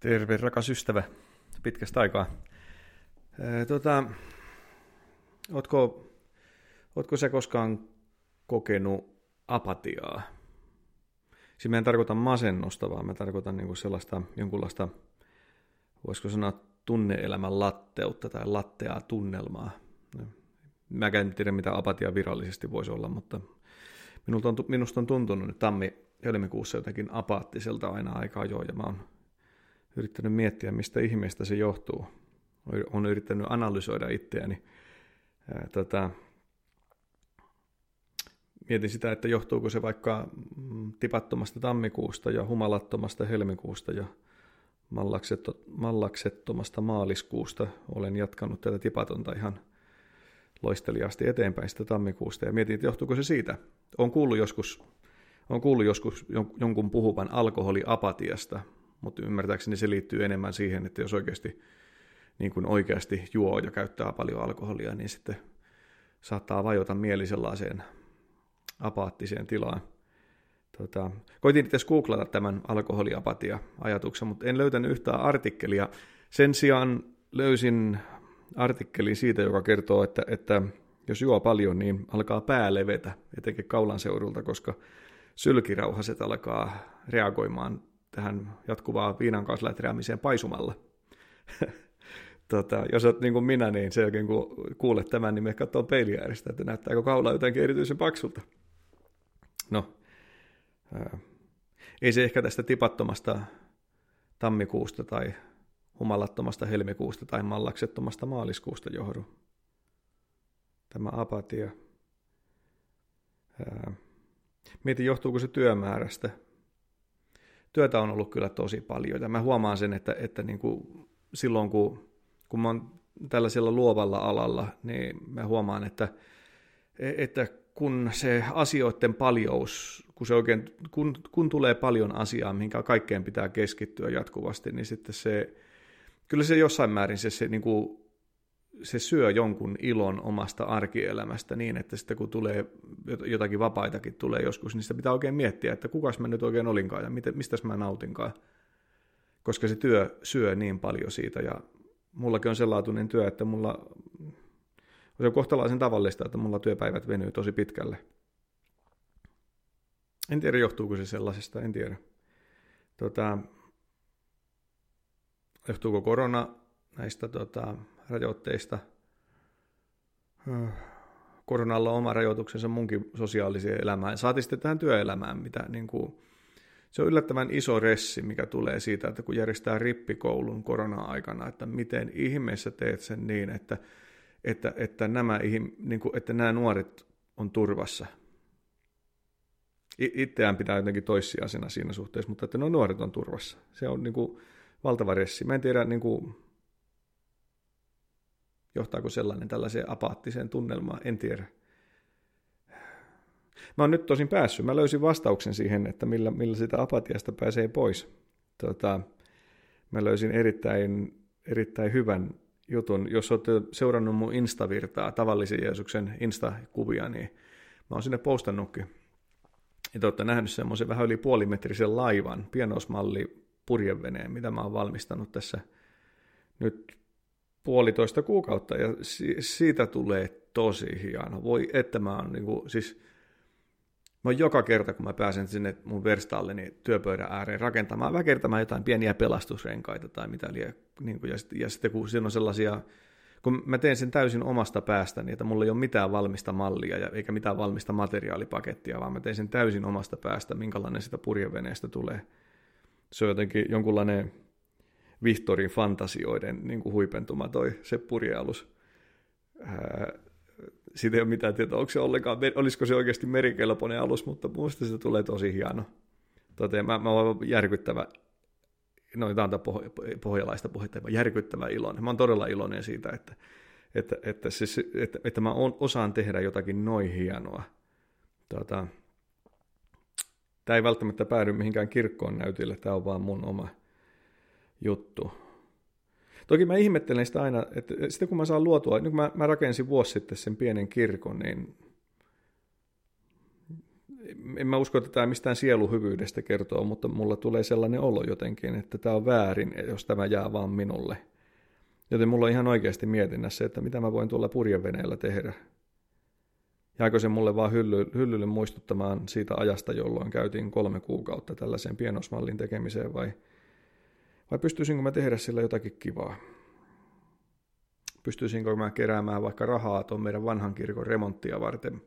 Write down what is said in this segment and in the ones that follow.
Terve, rakas ystävä. Pitkästä aikaa. Ootko sä koskaan kokenut apatiaa? Siis mä en tarkoita masennusta, vaan mä tarkoitan niinku sellaista jonkunlaista, voisiko sanoa, tunne-elämän latteutta tai latteaa tunnelmaa. Mäkään en tiedä, mitä apatia virallisesti voisi olla, mutta minusta on tuntunut tammi-helmikuussa jotenkin apaattiselta aina aika ajoin, ja mä oon yrittänyt miettiä, mistä ihmeestä se johtuu. Olen yrittänyt analysoida itseäni. Mietin sitä, että johtuuko se vaikka tipattomasta tammikuusta ja humalattomasta helmikuusta ja mallaksettomasta maaliskuusta. Olen jatkanut tätä tipatonta ihan loisteliaasti eteenpäin sitä tammikuusta. Ja mietin, että johtuuko se siitä. Olen kuullut joskus jonkun puhuvan alkoholiapatiasta, mutta ymmärtääkseni se liittyy enemmän siihen, että jos oikeasti juo ja käyttää paljon alkoholia, niin sitten saattaa vajota mieli sellaiseen apaattiseen tilaan. Koitin itse googlata tämän alkoholiapatia-ajatuksen, mutta en löytänyt yhtään artikkelia. Sen sijaan löysin artikkelin siitä, joka kertoo, että jos juo paljon, niin alkaa pää levetä, etenkin kaulan seudulta, koska sylkirauhaset alkaa reagoimaan tähän jatkuvaan viinan kanssa läträämiseen paisumalla. Jos olet niin kuin minä, niin sen jälkeen kun kuulet tämän, niin me katsotaan peilin ääristä, että näyttääkö kaula jotenkin erityisen paksulta. No, ei se ehkä tästä tipattomasta tammikuusta tai humalattomasta helmikuusta tai mallaksettomasta maaliskuusta johdu. Tämä apatia. Mietin, johtuuko se työmäärästä. Työtä on ollut kyllä tosi paljon, ja mä huomaan sen, että niin kuin silloin kun mä oon tällaisella luovalla alalla, niin mä huomaan, että kun se asioiden paljous, kun tulee paljon asiaa, minkä kaikkeen pitää keskittyä jatkuvasti, niin sitten kyllä se jossain määrin se syö jonkun ilon omasta arkielämästä niin, että sitten kun tulee jotakin vapaitakin tulee joskus, niin sitä pitää oikein miettiä, että kukas mä nyt oikein olinkaan ja mistäs mä nautinkaan, koska se työ syö niin paljon siitä, ja mullakin on sellainen työ, että mulla on kohtalaisen tavallista, että mulla työpäivät venyy tosi pitkälle. En tiedä, johtuuko se sellaisesta, en tiedä. Johtuuko korona näistä rajoitteista? Koronalla on oma rajoituksensa munkin sosiaaliseen elämään. Saati sitten tähän työelämään, mitä se on yllättävän iso ressi, mikä tulee siitä, että kun järjestää rippikoulun korona-aikana, että miten ihmeessä teet sen niin, että nämä nuoret on turvassa. Itseään pitää jotenkin toissijaisena siinä suhteessa, mutta että nuoret on turvassa. Se on valtava ressi. Mä en tiedä, johtaako sellainen tällaiseen apaattiseen tunnelmaan, en tiedä. Mä oon nyt tosin päässyt, mä löysin vastauksen siihen, että millä sitä apatiasta pääsee pois. Mä löysin erittäin hyvän jutun. Jos oot seurannut mun Instavirtaa, Tavallisen Jeesuksen Insta-kuvia, niin mä oon sinne postannutkin. Ja te ootte nähnyt semmoisen vähän yli puolimetrisen laivan, pienoismalli purjeveneen, mitä mä oon valmistanut tässä nyt 1,5 kuukautta, ja siitä tulee tosi hieno. Voi, että mä oon joka kerta, kun mä pääsen sinne mun verstaalle, niin työpöydän ääreen rakentamaan jotain pieniä pelastusrenkaita tai mitä liian. Ja sitten kun siinä on sellaisia, kun mä teen sen täysin omasta päästäni, niin että mulla ei ole mitään valmista mallia eikä mitään valmista materiaalipakettia, vaan mä teen sen täysin omasta päästä, minkälainen sitä purjeveneestä tulee. Se on jotenkin jonkunlainen Vihtorin fantasioiden huipentuma se purjealus. Siitä ei ole mitään tietoa, olisiko se oikeasti merikelpoinen alus, mutta minusta se tulee tosi hieno. Mä olen järkyttävä, pohjalaista puhetta, järkyttävä iloinen. Mä oon todella iloinen siitä, että mä osaan tehdä jotakin noin hienoa. Tämä ei välttämättä päädy mihinkään kirkkoon näytille, tämä on vaan mun oma juttu. Toki mä ihmettelen sitä aina, että sitten kun mä saan luotua, nyt mä rakensin vuosi sitten sen pienen kirkon, niin en mä usko, että tämä mistään sieluhyvyydestä kertoo, mutta mulla tulee sellainen olo jotenkin, että tämä on väärin, jos tämä jää vaan minulle. Joten mulla on ihan oikeasti mietinnässä, että mitä mä voin tuolla purjeveneellä tehdä. Jääkö se mulle vaan hyllylle muistuttamaan siitä ajasta, jolloin käytiin 3 kuukautta tällaiseen pienosmallin tekemiseen, vai pystyisinkö mä tehdä sillä jotakin kivaa? Pystyisinkö mä keräämään vaikka rahaa tuon meidän vanhan kirkon remonttia varten?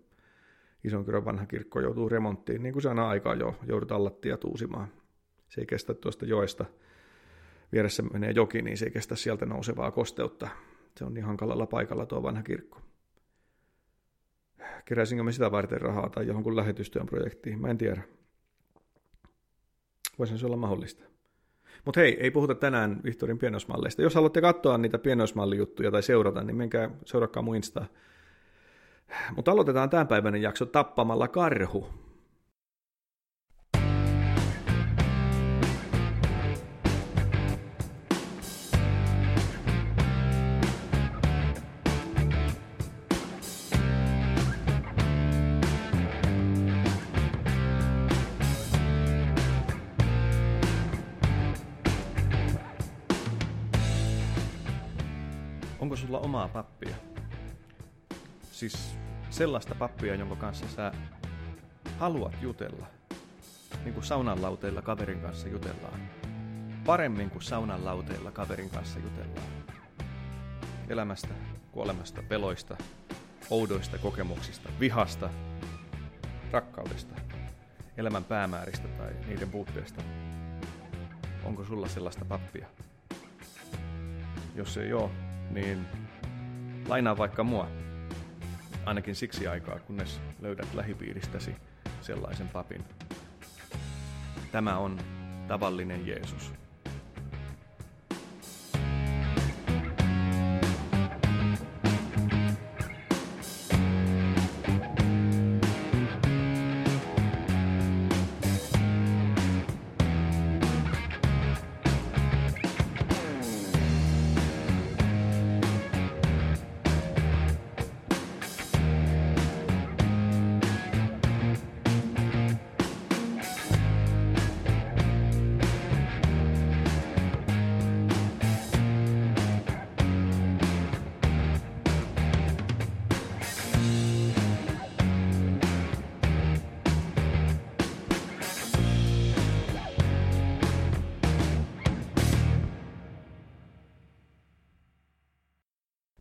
Isonkyrön vanha kirkko joutuu remonttiin, niin kuin se aina aikaa jo joudutaan lattia tuusimaan. Se ei kestä tuosta joesta. Vieressä menee joki, niin se ei kestä sieltä nousevaa kosteutta. Se on niin hankalalla paikalla tuo vanha kirkko. Keräisinkö me sitä varten rahaa tai johonkin lähetystyön projektiin? Mä en tiedä. Voisihan se olla mahdollista. Mutta hei, ei puhuta tänään Vihtorin pienoismalleista. Jos haluatte katsoa niitä pienoismallijuttuja tai seurata, niin seurakkaa mun Instaa. Mutta aloitetaan tämänpäiväinen jakso tappamalla karhu. Onko sulla omaa pappia? Siis sellaista pappia, jonka kanssa sä haluat jutella. Niin kuin saunan lauteilla kaverin kanssa jutellaan. Paremmin kuin saunan lauteilla kaverin kanssa jutellaan. Elämästä, kuolemasta, peloista, oudoista kokemuksista, vihasta, rakkaudesta, elämän päämääristä tai niiden puutteesta. Onko sulla sellaista pappia? Jos ei oo, niin lainaa vaikka mua. Ainakin siksi aikaa, kunnes löydät lähipiiristäsi sellaisen papin. Tämä on tavallinen Jeesus.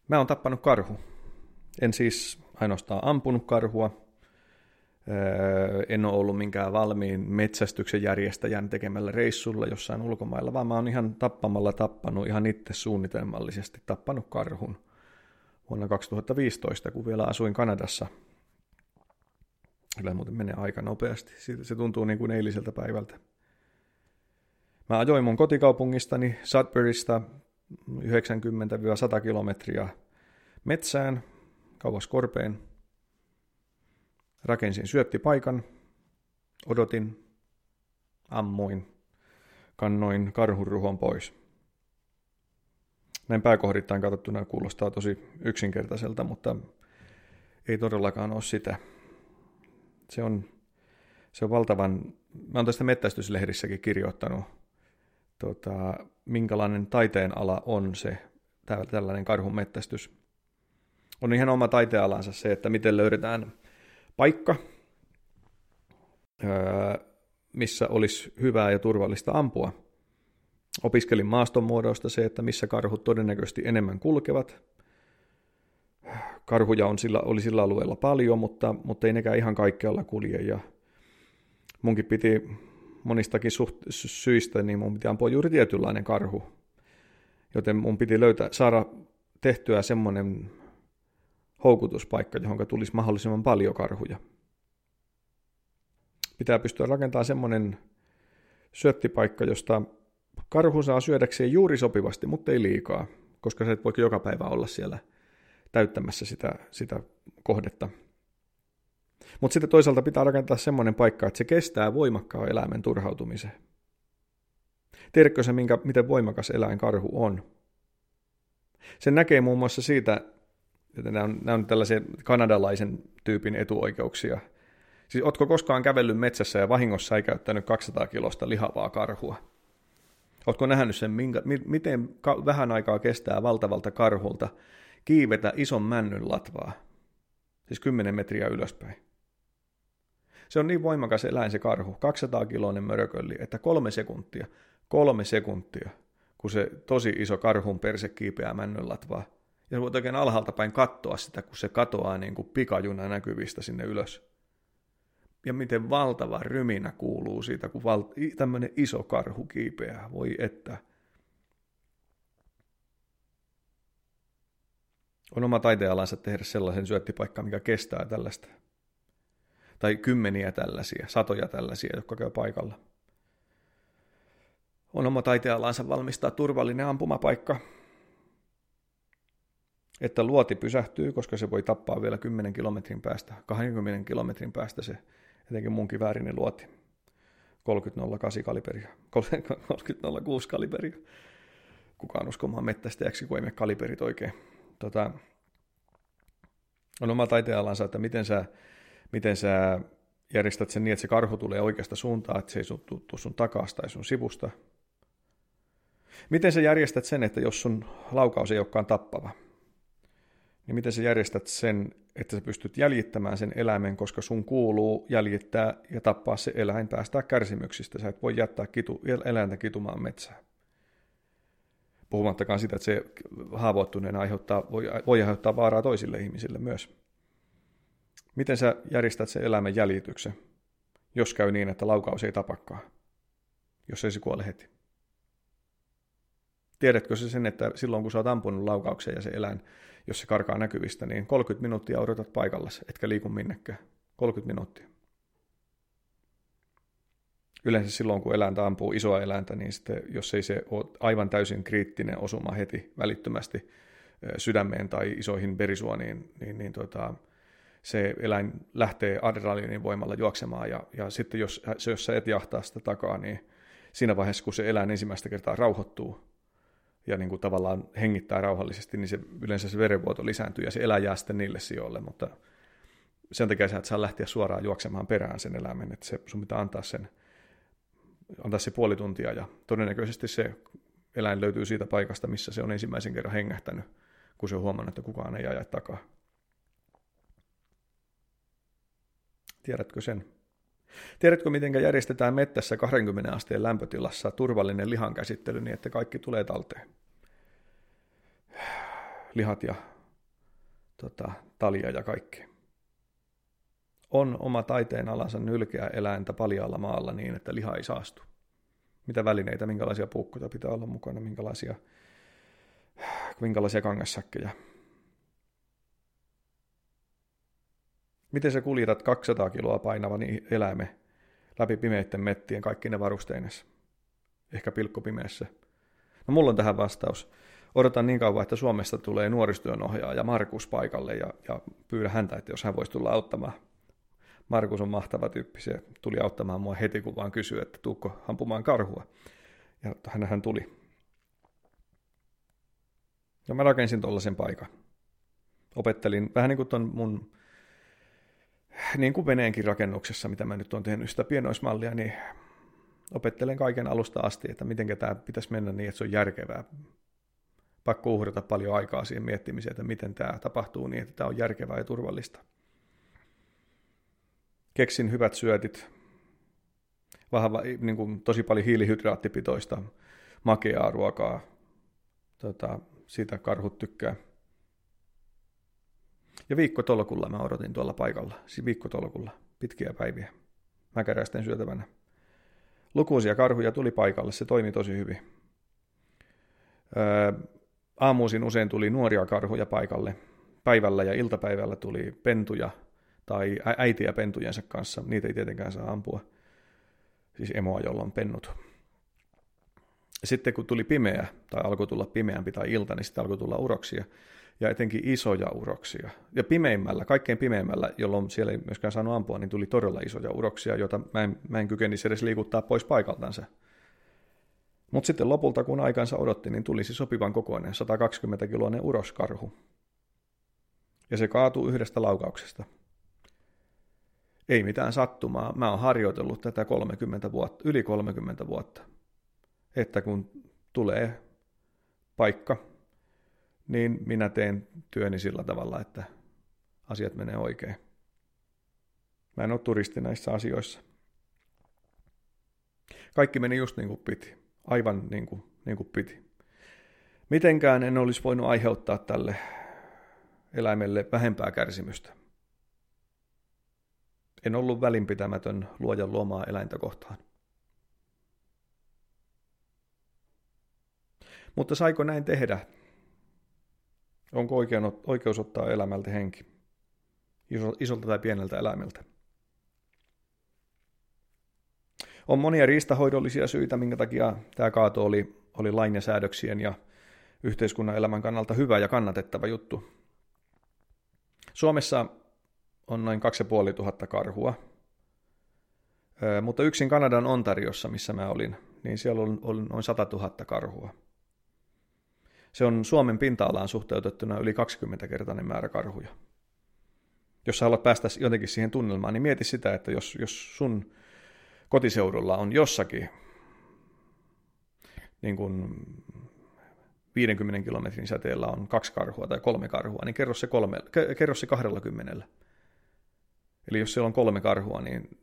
Mä oon tappanut karhu. En siis ainoastaan ampunut karhua. En ole ollut minkään valmiin metsästyksen järjestäjän tekemällä reissulla jossain ulkomailla, vaan mä oon ihan tappamalla tappanut, ihan itse suunnitelmallisesti tappanut karhun vuonna 2015, kun vielä asuin Kanadassa. Kyllä muuten menee aika nopeasti. Se tuntuu niin kuin eiliseltä päivältä. Mä ajoin mun kotikaupungistani Sudburysta 90-100 kilometriä metsään, kauas korpeen. Rakensin syöttipaikan, odotin, ammuin, kannoin karhun ruhon pois. Näin pääkohdittain katsottuna kuulostaa tosi yksinkertaiselta, mutta ei todellakaan ole sitä. Se on valtavan, mä oon tästä mettästyslehdissäkin kirjoittanut, minkälainen taiteenala on se tällainen karhun metsästys. On ihan oma taiteenalansa se, että miten löydetään paikka, missä olisi hyvää ja turvallista ampua. Opiskelin maastonmuodoista se, että missä karhut todennäköisesti enemmän kulkevat. Karhuja oli sillä alueella paljon, mutta ei nekään ihan kaikkialla kulje. Ja munkin piti monistakin syistä, niin mun piti ampua juuri tietynlainen karhu. Joten mun piti saada tehtyä semmoinen houkutuspaikka, johon tulisi mahdollisimman paljon karhuja. Pitää pystyä rakentamaan semmoinen syöttipaikka, josta karhu saa syödäkseen juuri sopivasti, mutta ei liikaa, koska se et voi joka päivä olla siellä täyttämässä sitä kohdetta. Mutta sitten toisaalta pitää rakentaa semmoinen paikka, että se kestää voimakkaan eläimen turhautumisen. Tiedätkö sä, miten voimakas eläinkarhu on? Sen näkee muun muassa siitä, että nämä on tällaisia kanadalaisen tyypin etuoikeuksia. Siis ootko koskaan kävellyt metsässä ja vahingossa ei käyttänyt 200 kilosta lihavaa karhua? Ootko nähnyt sen, miten vähän aikaa kestää valtavalta karhulta kiivetä ison männyn latvaa? Siis 10 metriä ylöspäin. Se on niin voimakas eläin se karhu, 200-kiloinen mörökölli, että 3 sekuntia, kun se tosi iso karhun perse kiipeää männyn latvaa. Ja voit oikein alhaalta päin katsoa sitä, kun se katoaa niin kuin pikajuna näkyvistä sinne ylös. Ja miten valtava ryminä kuuluu siitä, kun tämmöinen iso karhu kiipeää. Voi että. On oma taitealansa tehdä sellaisen syöttipaikka, mikä kestää tällaista. Tai kymmeniä tällaisia, satoja tällaisia, jotka käy paikalla. On oma taitealansa valmistaa turvallinen ampumapaikka. Että luoti pysähtyy, koska se voi tappaa vielä 10 kilometrin päästä, 20 kilometrin päästä se, etenkin mun kiväärini luoti. 30-08 kaliberia, 30-06 kaliberia. Kukaan uskomaan mettästäjäksi, kun ei mene kaliberit oikein. On oma taitealansa, että miten sä järjestät sen niin, että se karhu tulee oikeasta suuntaan, että se ei tuu sun takasta tai sun sivusta. Miten sä järjestät sen, että jos sun laukaus ei olekaan tappava? Niin miten sä järjestät sen, että sä pystyt jäljittämään sen eläimen, koska sun kuuluu jäljittää ja tappaa se eläin, päästää kärsimyksistä. Sä et voi jättää eläintä kitumaan metsään. Puhumattakaan sitä, että se haavoittuneena voi aiheuttaa vaaraa toisille ihmisille myös. Miten sä järjestät sen eläimen jäljityksen, jos käy niin, että laukaus ei tapakaan, jos ei se kuole heti? Tiedätkö sä sen, että silloin kun sä oot ampunut laukaukseen ja se eläin, jos se karkaa näkyvistä, niin 30 minuuttia odotat paikallasi, etkä liiku minnekään. 30 minuuttia. Yleensä silloin, kun eläintä ampuu, isoa eläintä, niin sitten, jos ei se ole aivan täysin kriittinen osuma heti välittömästi sydämeen tai isoihin verisuoniin, niin se eläin lähtee adrenaliinin voimalla juoksemaan. Ja sitten, jos sä et jahtaa sitä takaa, niin siinä vaiheessa, kun se eläin ensimmäistä kertaa rauhoittuu, ja niin kuin tavallaan hengittää rauhallisesti, niin se yleensä se verenvuoto lisääntyy ja se eläin jää sitten niille sijoille, mutta sen takia sä et saa lähteä suoraan juoksemaan perään sen eläimen, että sun pitää antaa se puoli tuntia ja todennäköisesti se eläin löytyy siitä paikasta, missä se on ensimmäisen kerran hengähtänyt, kun se on huomannut, että kukaan ei aja takaa. Tiedätkö sen? Tiedätkö, miten järjestetään mettässä 20 asteen lämpötilassa turvallinen lihankäsittely niin, että kaikki tulee talteen? Lihat ja talia ja kaikki. On oma taiteen alansa nylkeä eläintä paljaalla maalla niin, että liha ei saastu. Mitä välineitä, minkälaisia puukkoja pitää olla mukana, minkälaisia kangassäkkejä. Miten sä kuljetat 200 kiloa painavan eläimen läpi pimeitten mettien kaikki ne varusteinessa? Ehkä pilkkopimeessä. No mulla on tähän vastaus. Odotan niin kauan, että Suomesta tulee nuorisotyönohjaaja Markus paikalle ja pyydä häntä, että jos hän voisi tulla auttamaan. Markus on mahtava tyyppi. Se tuli auttamaan mua heti, kun vaan kysyi, että tuukko ampumaan karhua. Ja hän tuli. Ja mä rakensin tollaisen paikan. Opettelin vähän niin kuin ton mun... Niin kuin veneenkin rakennuksessa, mitä mä nyt oon tehnyt sitä pienoismallia, niin opettelen kaiken alusta asti, että miten tämä pitäisi mennä niin, että se on järkevää. Pakko uhrata paljon aikaa siihen miettimiseen, että miten tämä tapahtuu niin, että tämä on järkevää ja turvallista. Keksin hyvät syötit, vahva, niin kuin tosi paljon hiilihydraattipitoista, makeaa ruokaa, siitä karhut tykkää. Ja viikkotolkulla mä odotin tuolla paikalla, siis viikkotolkulla, pitkiä päiviä, mäkäräisten syötävänä. Lukuisia karhuja tuli paikalle, se toimi tosi hyvin. Aamuisin usein tuli nuoria karhuja paikalle, päivällä ja iltapäivällä tuli pentuja tai äitiä pentujensa kanssa, niitä ei tietenkään saa ampua, siis emoa, jolla on pennut. Sitten kun tuli pimeä, tai alkoi tulla pimeämpi tai ilta, niin sitten alkoi tulla uroksia. Ja etenkin isoja uroksia. Ja pimeimmällä, kaikkein pimeimmällä, jolloin siellä ei myöskään saanut ampua, niin tuli todella isoja uroksia, joita mä en kykenisi edes liikuttaa pois paikaltansa. Mutta sitten lopulta, kun aikansa odotti, niin tulisi sopivan kokoinen 120-kiloinen uroskarhu. Ja se kaatui yhdestä laukauksesta. Ei mitään sattumaa. Mä oon harjoitellut tätä 30 vuotta, yli 30 vuotta. Että kun tulee paikka, niin minä teen työni sillä tavalla, että asiat menee oikein. Mä en ole turisti näissä asioissa. Kaikki meni just niin kuin piti. Aivan niin kuin piti. Mitenkään en olisi voinut aiheuttaa tälle eläimelle vähempää kärsimystä. En ollut välinpitämätön luojan luomaa eläintä kohtaan. Mutta saiko näin tehdä? Onko oikeus ottaa elämältä henki? Isolta tai pieneltä eläimeltä? On monia riistahoidollisia syitä, minkä takia tämä kaato oli lain ja säädöksien ja yhteiskunnan elämän kannalta hyvä ja kannatettava juttu. Suomessa on noin 2500 karhua, mutta yksin Kanadan Ontariossa, missä mä olin, niin siellä on noin 100 000 karhua. Se on Suomen pinta-alaan suhteutettuna yli 20-kertainen määrä karhuja. Jos sä haluat päästä jotenkin siihen tunnelmaan, niin mieti sitä, että jos sun kotiseudulla on jossakin niin kun 50 kilometrin säteellä on 2 karhua tai 3 karhua, niin kerro se 20. Eli jos siellä on 3 karhua, niin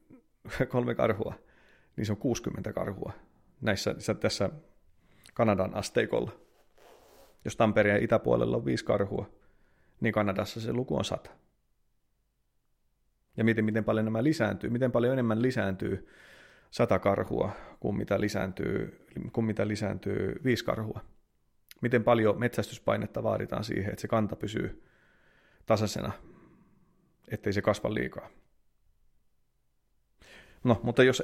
se on 60 karhua tässä Kanadan asteikolla. Jos Tampereen itäpuolella on 5 karhua, niin Kanadassa se luku on 100. Ja miten paljon nämä lisääntyy, miten paljon enemmän lisääntyy 100 karhua kuin mitä lisääntyy 5 karhua. Miten paljon metsästyspainetta vaaditaan siihen, että se kanta pysyy tasaisena, ettei se kasva liikaa. No, mutta jos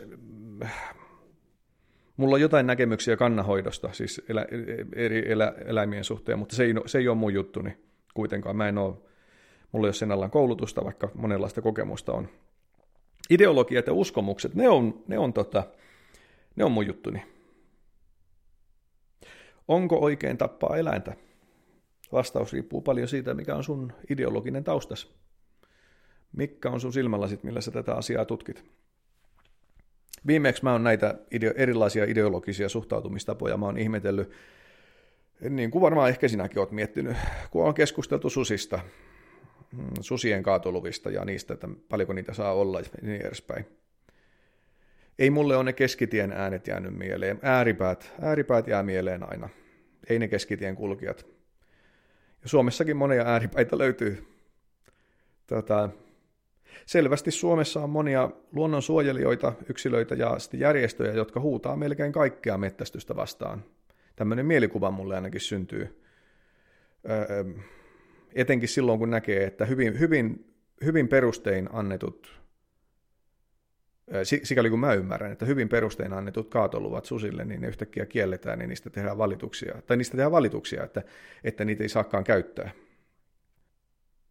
mulla on jotain näkemyksiä kannanhoidosta, siis eläimien suhteen, mutta se ei ole mun juttuni kuitenkaan. Mulla ei ole sen alan koulutusta, vaikka monenlaista kokemusta on. Ideologiat ja uskomukset, ne on mun juttuni. Onko oikein tappaa eläintä? Vastaus riippuu paljon siitä, mikä on sun ideologinen taustas. Mikä on sun silmälasit, millä sä tätä asiaa tutkit? Viimeksi mä oon näitä erilaisia ideologisia suhtautumistapoja, mä oon ihmetellyt, niin kuin varmaan ehkä sinäkin oot miettinyt, kun on keskusteltu susista, susien kaatoluvista ja niistä, että paljonko niitä saa olla ja niin edespäin. Ei mulle ole ne keskitien äänet jäänyt mieleen. Ääripäät jää mieleen aina. Ei ne keskitien kulkijat. Ja Suomessakin monia ääripäitä löytyy. Selvästi Suomessa on monia luonnonsuojelijoita, yksilöitä ja sitten järjestöjä, jotka huutaa melkein kaikkea metsästystä vastaan. Tämmöinen mielikuva mulle ainakin syntyy. Etenkin silloin, kun näkee, että hyvin perustein annetut, sikäli kun mä ymmärrän, että hyvin perustein annetut kaatoluvat susille, niin ne yhtäkkiä kielletään ja niistä tehdään valituksia, että niitä ei saakaan käyttää.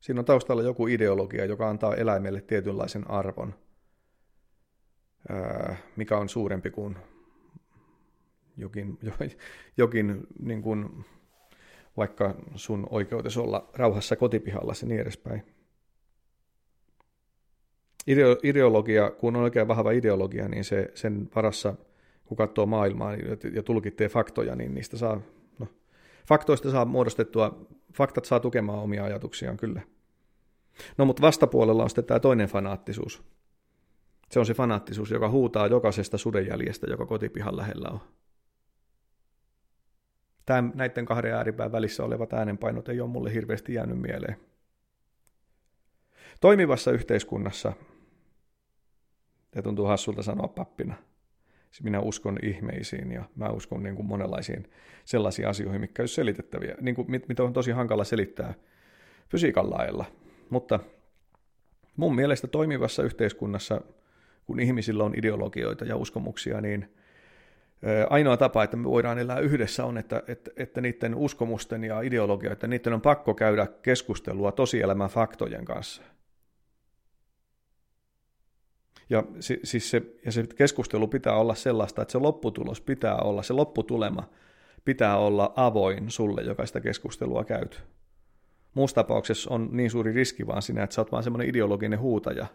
Siinä on taustalla joku ideologia, joka antaa eläimelle tietynlaisen arvon, mikä on suurempi kuin jokin niin kuin vaikka sun oikeutesi olla rauhassa kotipihallasi ja niin edespäin. Ideologia, kun on oikein vahva ideologia, niin sen varassa, kun katsoo maailmaa ja tulkitsee faktoja, niin niistä saa, faktoista saa muodostettua, faktat saa tukemaan omia ajatuksiaan kyllä. No mutta vastapuolella on sitten tämä toinen fanaattisuus. Se on se fanaattisuus, joka huutaa jokaisesta sudenjäljestä, joka kotipihan lähellä on. Näiden kahden ääripään välissä olevat äänenpainot ei ole mulle hirveästi jäänyt mieleen. Toimivassa yhteiskunnassa, ja tuntuu hassulta sanoa pappina, minä uskon ihmeisiin ja mä uskon niin kuin monenlaisiin sellaisiin asioihin, mitkä on selitettäviä, niin kuin, mitä on tosi hankala selittää fysiikan lailla. Mutta mun mielestä toimivassa yhteiskunnassa, kun ihmisillä on ideologioita ja uskomuksia, niin ainoa tapa, että me voidaan elää yhdessä, on, että niiden uskomusten ja ideologioiden, niiden on pakko käydä keskustelua tosielämän faktojen kanssa. Ja, se keskustelu pitää olla sellaista, että se lopputulema pitää olla avoin sulle, joka sitä keskustelua käyt. Muussa tapauksessa on niin suuri riski vaan sinä, että sä oot vaan semmoinen ideologinen huutaja,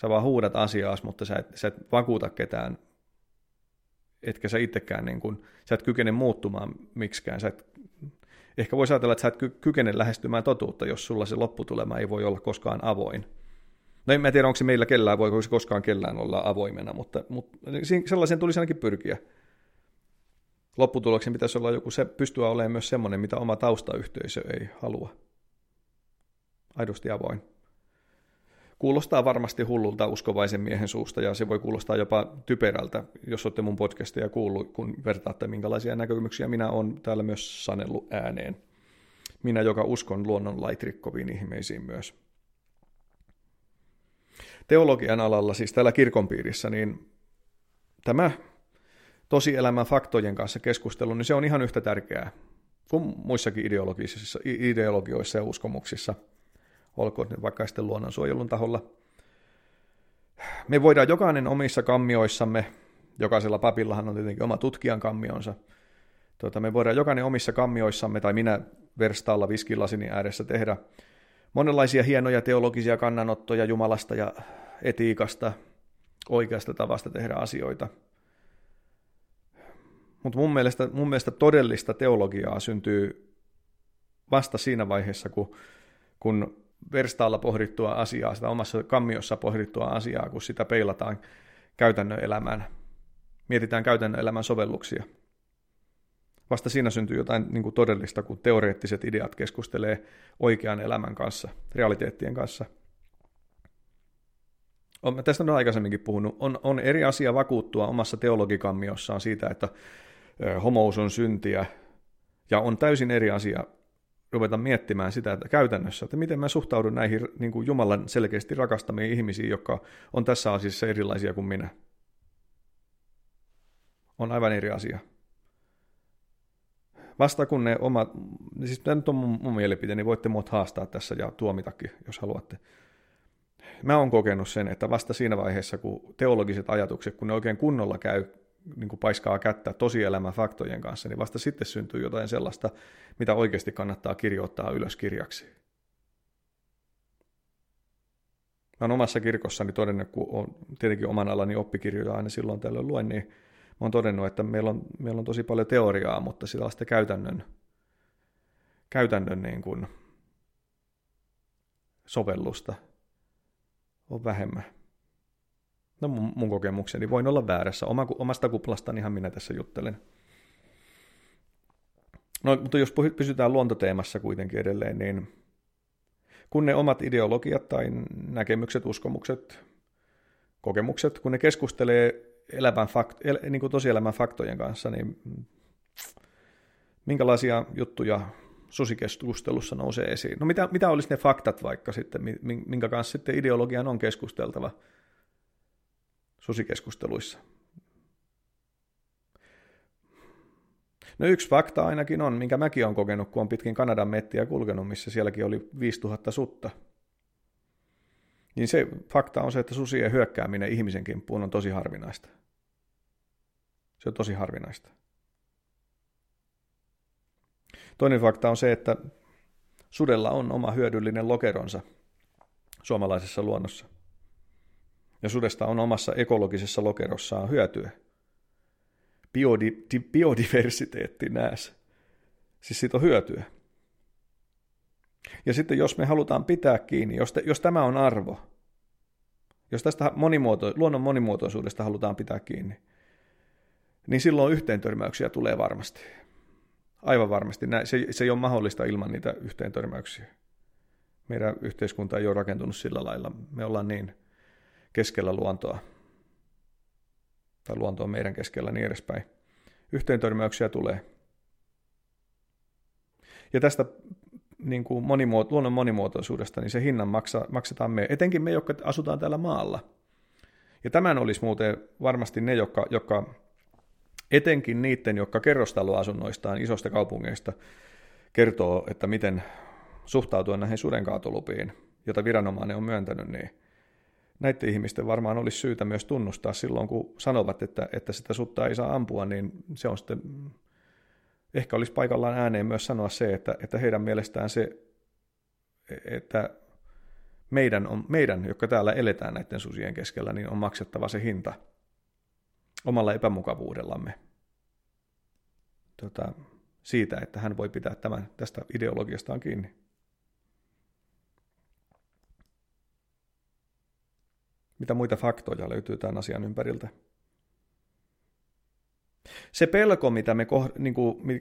Sä vaan huudat asiaas, mutta sä et vakuuta ketään, etkä sä itsekään, niin kun, sä et kykene muuttumaan miksikään. Ehkä voisi ajatella, että sä et kykene lähestymään totuutta, jos sulla se lopputulema ei voi olla koskaan avoin. No en mä tiedä, onko se meillä kellään, voiko se koskaan kellään olla avoimena, mutta sellaisen tulisi ainakin pyrkiä. Lopputuloksen pitäisi olla joku, se pystyä olemaan myös semmoinen, mitä oma taustayhteisö ei halua. Aidosti avoin. Kuulostaa varmasti hullulta uskovaisen miehen suusta, ja se voi kuulostaa jopa typerältä, jos olette mun podcastia kuullut, kun vertaatte, minkälaisia näkemyksiä minä olen täällä myös sanellut ääneen. Minä, joka uskon luonnonlait rikkoviin ihmeisiin myös. Teologian alalla, siis täällä kirkon piirissä, niin tämä tosielämän faktojen kanssa keskustelu, niin se on ihan yhtä tärkeää kuin muissakin ideologioissa ja uskomuksissa, olkoon ne vaikka sitten luonnonsuojelun taholla. Me voidaan jokainen omissa kammioissamme, jokaisella papillahan on tietenkin oma tutkijan kammionsa, me voidaan jokainen omissa kammioissamme, tai minä verstaalla viskilasini ääressä tehdä monenlaisia hienoja teologisia kannanottoja Jumalasta ja etiikasta, oikeasta tavasta tehdä asioita. Mutta mun mielestä todellista teologiaa syntyy vasta siinä vaiheessa, kun verstaalla pohdittua asiaa, sitä omassa kammiossa pohdittua asiaa, kun sitä peilataan käytännön elämään, mietitään käytännön elämän sovelluksia. Vasta siinä syntyy jotain niin kuin todellista, kun teoreettiset ideat keskustelee oikean elämän kanssa, realiteettien kanssa. Tästä on aikaisemminkin puhunut. On eri asia vakuuttua omassa teologikammiossaan siitä, että homous on syntiä, ja on täysin eri asia ruveta miettimään sitä, että käytännössä, että miten mä suhtaudun näihin niin kuin Jumalan selkeästi rakastamiin ihmisiin, jotka on tässä asiassa erilaisia kuin minä. On aivan eri asia. Vasta kun ne omat, siis tämä nyt on mun mielipiteeni, niin voitte muut haastaa tässä ja tuomitakin, jos haluatte. Mä oon kokenut sen, että vasta siinä vaiheessa, kun teologiset ajatukset, kun ne oikein kunnolla käy, niin kuin paiskaa kättä tosielämän faktojen kanssa, niin vasta sitten syntyy jotain sellaista, mitä oikeasti kannattaa kirjoittaa ylös kirjaksi. Mä oon omassa kirkossani todennut, kun on tietenkin oman alani oppikirjoja aina silloin tällöin luen, niin mä oon todennut, että meillä on tosi paljon teoriaa, mutta sellaista käytännön niin kuin sovellusta on vähemmän. No mun kokemukseni, voin olla väärässä. Omasta kuplastani ihan minä tässä juttelen. No, mutta jos pysytään luontoteemassa kuitenkin edelleen, niin kun ne omat ideologiat tai näkemykset, uskomukset, kokemukset, kun ne keskustelee niin kuin tosielämän faktojen kanssa, niin minkälaisia juttuja susikeskustelussa nousee esiin? No mitä olisi ne faktat vaikka sitten, minkä kanssa sitten ideologian on keskusteltava? Susikeskusteluissa. No yksi fakta ainakin on, minkä mäkin olen kokenut, kun olen pitkin Kanadan mettiä kulkenut, missä sielläkin oli 5000 sutta. Niin se fakta on se, että susien hyökkääminen ihmisen kimppuun on tosi harvinaista. Se on tosi harvinaista. Toinen fakta on se, että sudella on oma hyödyllinen lokeronsa suomalaisessa luonnossa. Ja sudesta on omassa ekologisessa lokerossaan hyötyä. Biodiversiteetti nääs. Siis siitä on hyötyä. Ja sitten jos me halutaan pitää kiinni, jos tämä on arvo, jos tästä luonnon monimuotoisuudesta halutaan pitää kiinni, niin silloin yhteentörmäyksiä tulee varmasti. Aivan varmasti. Se ei ole mahdollista ilman niitä yhteentörmäyksiä. Meidän yhteiskunta ei ole rakentunut sillä lailla. Me ollaan niin keskellä luontoa, tai luonto on meidän keskellä, niin edespäin. Yhteentörmäyksiä tulee. Ja tästä niin kuin luonnon monimuotoisuudesta, niin se hinnan maksetaan me, etenkin me, jotka asutaan täällä maalla. Ja tämän olisi muuten varmasti ne, jotka etenkin niiden, jotka kerrostaloasunnoistaan isosta kaupungeista kertoo, että miten suhtautua näihin sudenkaatolupiin, jota viranomainen on myöntänyt, niin näiden ihmisten varmaan olisi syytä myös tunnustaa silloin, kun sanovat, että sitä sutta ei saa ampua, niin se on sitten, ehkä olisi paikallaan ääneen myös sanoa se, että heidän mielestään se, että meidän, jotka täällä eletään näiden susien keskellä, niin on maksettava se hinta omalla epämukavuudellamme siitä, että hän voi pitää tästä ideologiastaan kiinni. Mitä muita faktoja löytyy tämän asian ympäriltä? Se pelko,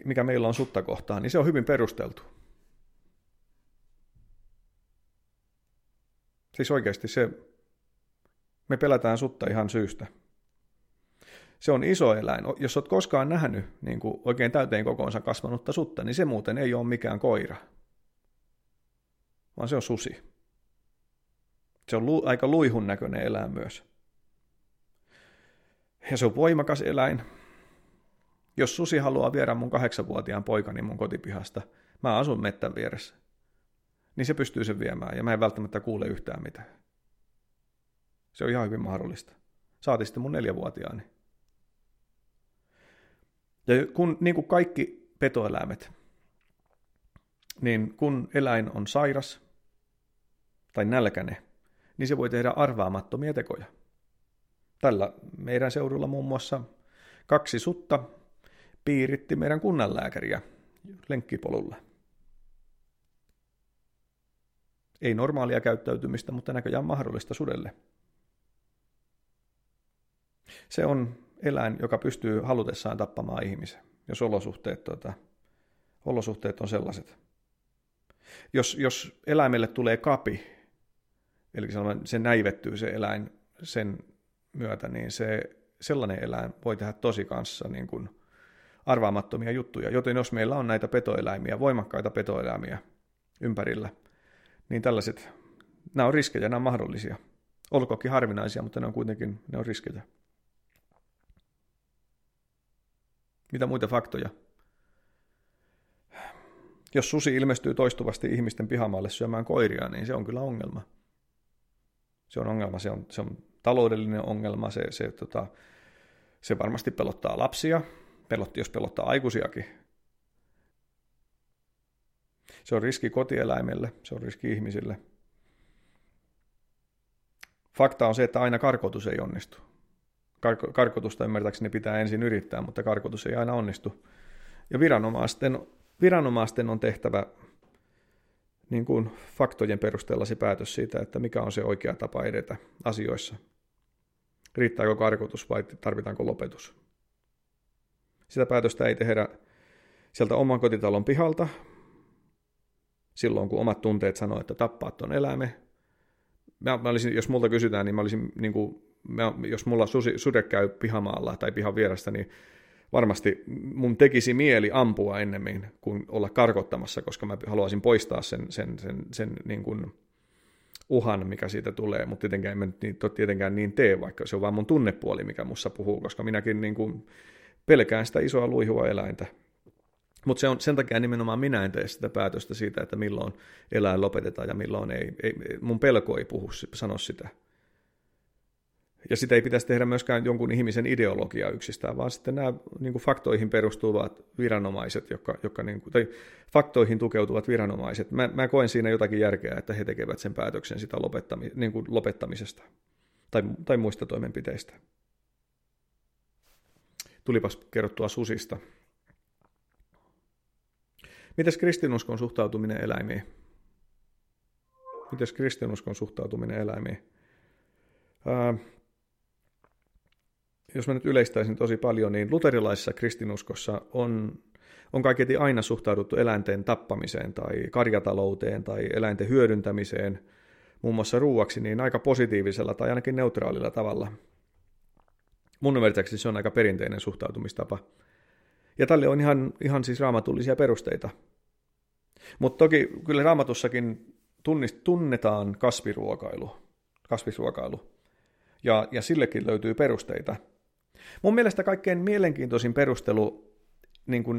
mikä meillä on sutta kohtaan, niin se on hyvin perusteltu. Siis oikeasti me pelätään sutta ihan syystä. Se on iso eläin. Jos olet koskaan nähnyt oikein täyteen kokoonsa kasvanutta sutta, niin se muuten ei ole mikään koira, vaan se on susi. Se on aika luihun näköinen eläin myös. Ja se on voimakas eläin. Jos susi haluaa viedä mun 8-vuotiaan poikani mun kotipihasta, mä asun mettän vieressä, niin se pystyy sen viemään ja mä en välttämättä kuule yhtään mitään. Se on ihan hyvin mahdollista. Saati sitten mun 4-vuotiaani. Ja niin kuin kaikki petoeläimet, niin kun eläin on sairas tai nälkäinen, niin se voi tehdä arvaamattomia tekoja. Tällä meidän seudulla muun muassa 2 sutta piiritti meidän kunnanlääkäriä lenkkipolulla. Ei normaalia käyttäytymistä, mutta näköjään mahdollista sudelle. Se on eläin, joka pystyy halutessaan tappamaan ihmisen, jos olosuhteet on sellaiset. Jos eläimelle tulee kapi, eli se näivettyy se eläin sen myötä, niin sellainen eläin voi tehdä tosi kanssa arvaamattomia juttuja. Joten jos meillä on näitä petoeläimiä, voimakkaita petoeläimiä ympärillä, niin tällaiset, nämä on riskejä, nämä on mahdollisia. Olkoonkin harvinaisia, mutta ne on riskejä. Mitä muita faktoja? Jos susi ilmestyy toistuvasti ihmisten pihamaalle syömään koiria, niin se on kyllä ongelma. Se on ongelma, se on taloudellinen ongelma, se varmasti pelottaa lapsia, jos pelottaa aikuisiakin. Se on riski kotieläimelle, se on riski ihmisille. Fakta on se, että aina karkotus ei onnistu. Karkotusta ymmärtääkseni pitää ensin yrittää, mutta karkotus ei aina onnistu. Ja viranomaisten on tehtävä faktojen perusteella se päätös siitä, että mikä on se oikea tapa edetä asioissa. Riittääkö karkotus vai tarvitaanko lopetus? Sitä päätöstä ei tehdä sieltä oman kotitalon pihalta, silloin kun omat tunteet sanoo, että tappaa ton eläimen. Jos multa kysytään, niin jos mulla sude käy pihamaalla tai pihan vierestä, niin varmasti mun tekisi mieli ampua ennemmin kuin olla karkottamassa, koska mä haluaisin poistaa sen uhan, mikä siitä tulee. Mutta tietenkään en tietenkään niin tee, vaikka se on vaan mun tunnepuoli, mikä mussa puhuu, koska minäkin pelkään sitä isoa luihua eläintä. Mutta sen takia nimenomaan minä en tee sitä päätöstä siitä, että milloin eläin lopetetaan ja milloin ei. Mun pelko ei sano sitä. Ja sitä ei pitäisi tehdä myöskään jonkun ihmisen ideologiaa yksistään, vaan sitten nämä faktoihin perustuvat viranomaiset, tai faktoihin tukeutuvat viranomaiset. Mä koen siinä jotakin järkeä, että he tekevät sen päätöksen sitä lopettamisesta tai muista toimenpiteistä. Tulipas kerrottua susista. Mites kristinuskon suhtautuminen eläimiin? Jos mä nyt yleistäisin tosi paljon, niin luterilaisessa kristinuskossa on kaiketi aina suhtauduttu eläinten tappamiseen tai karjatalouteen tai eläinten hyödyntämiseen, muun muassa ruuaksi, niin aika positiivisella tai ainakin neutraalilla tavalla. Mun ymmärtääkseni se on aika perinteinen suhtautumistapa. Ja tälle on ihan siis raamatullisia perusteita. Mutta toki kyllä raamatussakin tunnetaan kasvisruokailu. Ja sillekin löytyy perusteita. Mun mielestä kaikkein mielenkiintoisin perustelu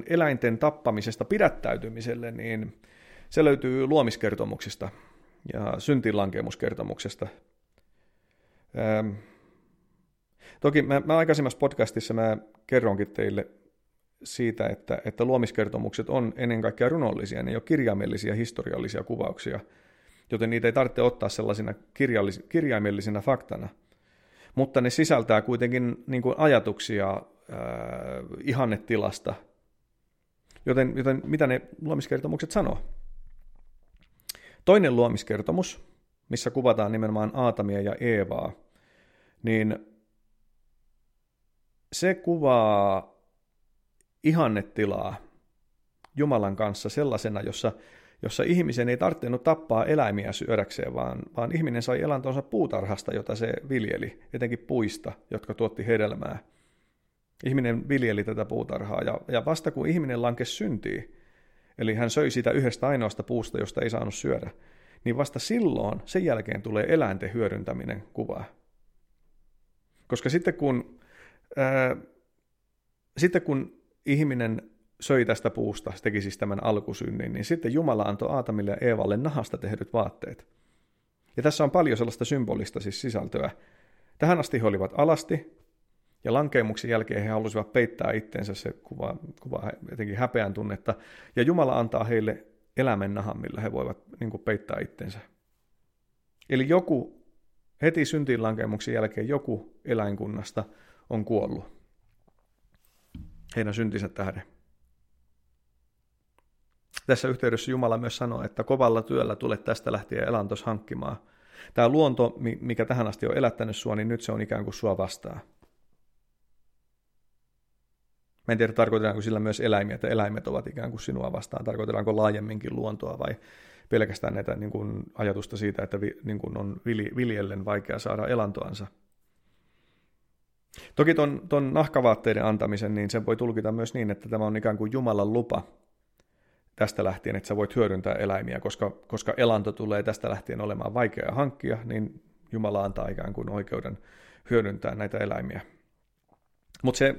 eläinten tappamisesta pidättäytymiselle, niin se löytyy luomiskertomuksista ja syntiinlankemuskertomuksesta. Toki mä aikaisemmassa podcastissa mä kerronkin teille siitä, että luomiskertomukset on ennen kaikkea runollisia, ne ei ole kirjaimellisia historiallisia kuvauksia. joten niitä ei tarvitse ottaa sellaisina kirjaimellisina faktana. Mutta ne sisältää kuitenkin niin kuin ajatuksia ihannetilasta, joten mitä ne luomiskertomukset sanoo. Toinen luomiskertomus, missä kuvataan nimenomaan Aatamia ja Eevaa, niin se kuvaa ihannetilaa Jumalan kanssa sellaisena, jossa ihmisen ei tarvinnut tappaa eläimiä syödäkseen, vaan ihminen sai elantonsa puutarhasta, jota se viljeli, etenkin puista, jotka tuotti hedelmää. Ihminen viljeli tätä puutarhaa, ja vasta kun ihminen lankesi syntiin, eli hän söi sitä yhdestä ainoasta puusta, josta ei saanut syödä, niin vasta silloin, sen jälkeen tulee eläinten hyödyntäminen kuvaa. Koska sitten kun ihminen söi tästä puusta, teki siis tämän alkusynnin, niin sitten Jumala antoi Aatamille ja Eevalle nahasta tehdyt vaatteet. Ja tässä on paljon sellaista symbolista siis sisältöä. Tähän asti he olivat alasti, ja lankeemuksen jälkeen he halusivat peittää itseensä, se kuvaa jotenkin häpeän tunnetta, ja Jumala antaa heille eläimen nahan, millä he voivat niin kuin peittää itseensä. Eli joku, heti syntiin lankeemuksen jälkeen joku eläinkunnasta on kuollut heidän syntinsä tähden. Tässä yhteydessä Jumala myös sanoo, että kovalla työllä tulet tästä lähtien elantos hankkimaan. Tämä luonto, mikä tähän asti on elättänyt sua, niin nyt se on ikään kuin sua vastaan. Mä en tiedä, tarkoitetaanko sillä myös eläimiä, että eläimet ovat ikään kuin sinua vastaan. Tarkoitetaanko laajemminkin luontoa vai pelkästään näitä niin kuin ajatusta siitä, että niin kuin on viljellen vaikea saada elantoansa. Toki ton nahkavaatteiden antamisen, niin sen voi tulkita myös niin, että tämä on ikään kuin Jumalan lupa tästä lähtien, että sä voit hyödyntää eläimiä, koska elanto tulee tästä lähtien olemaan vaikea hankkia, niin Jumala antaa ikään kuin oikeuden hyödyntää näitä eläimiä. Mutta se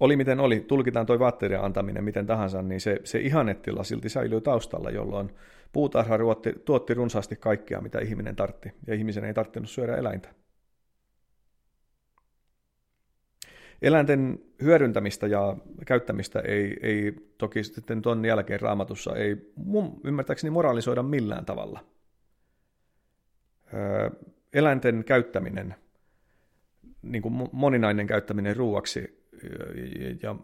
oli miten oli, tulkitaan toi vaatteiden antaminen miten tahansa, niin se ihannettila silti säilyy taustalla, jolloin puutarha tuotti runsaasti kaikkea, mitä ihminen tartti, ja ihmisen ei tarttinut syödä eläintä. Eläinten hyödyntämistä ja käyttämistä ei toki sitten ton jälkeen Raamatussa ei ymmärtääkseni moralisoida millään tavalla. Eläinten käyttäminen, niin kuin moninainen käyttäminen ruuaksi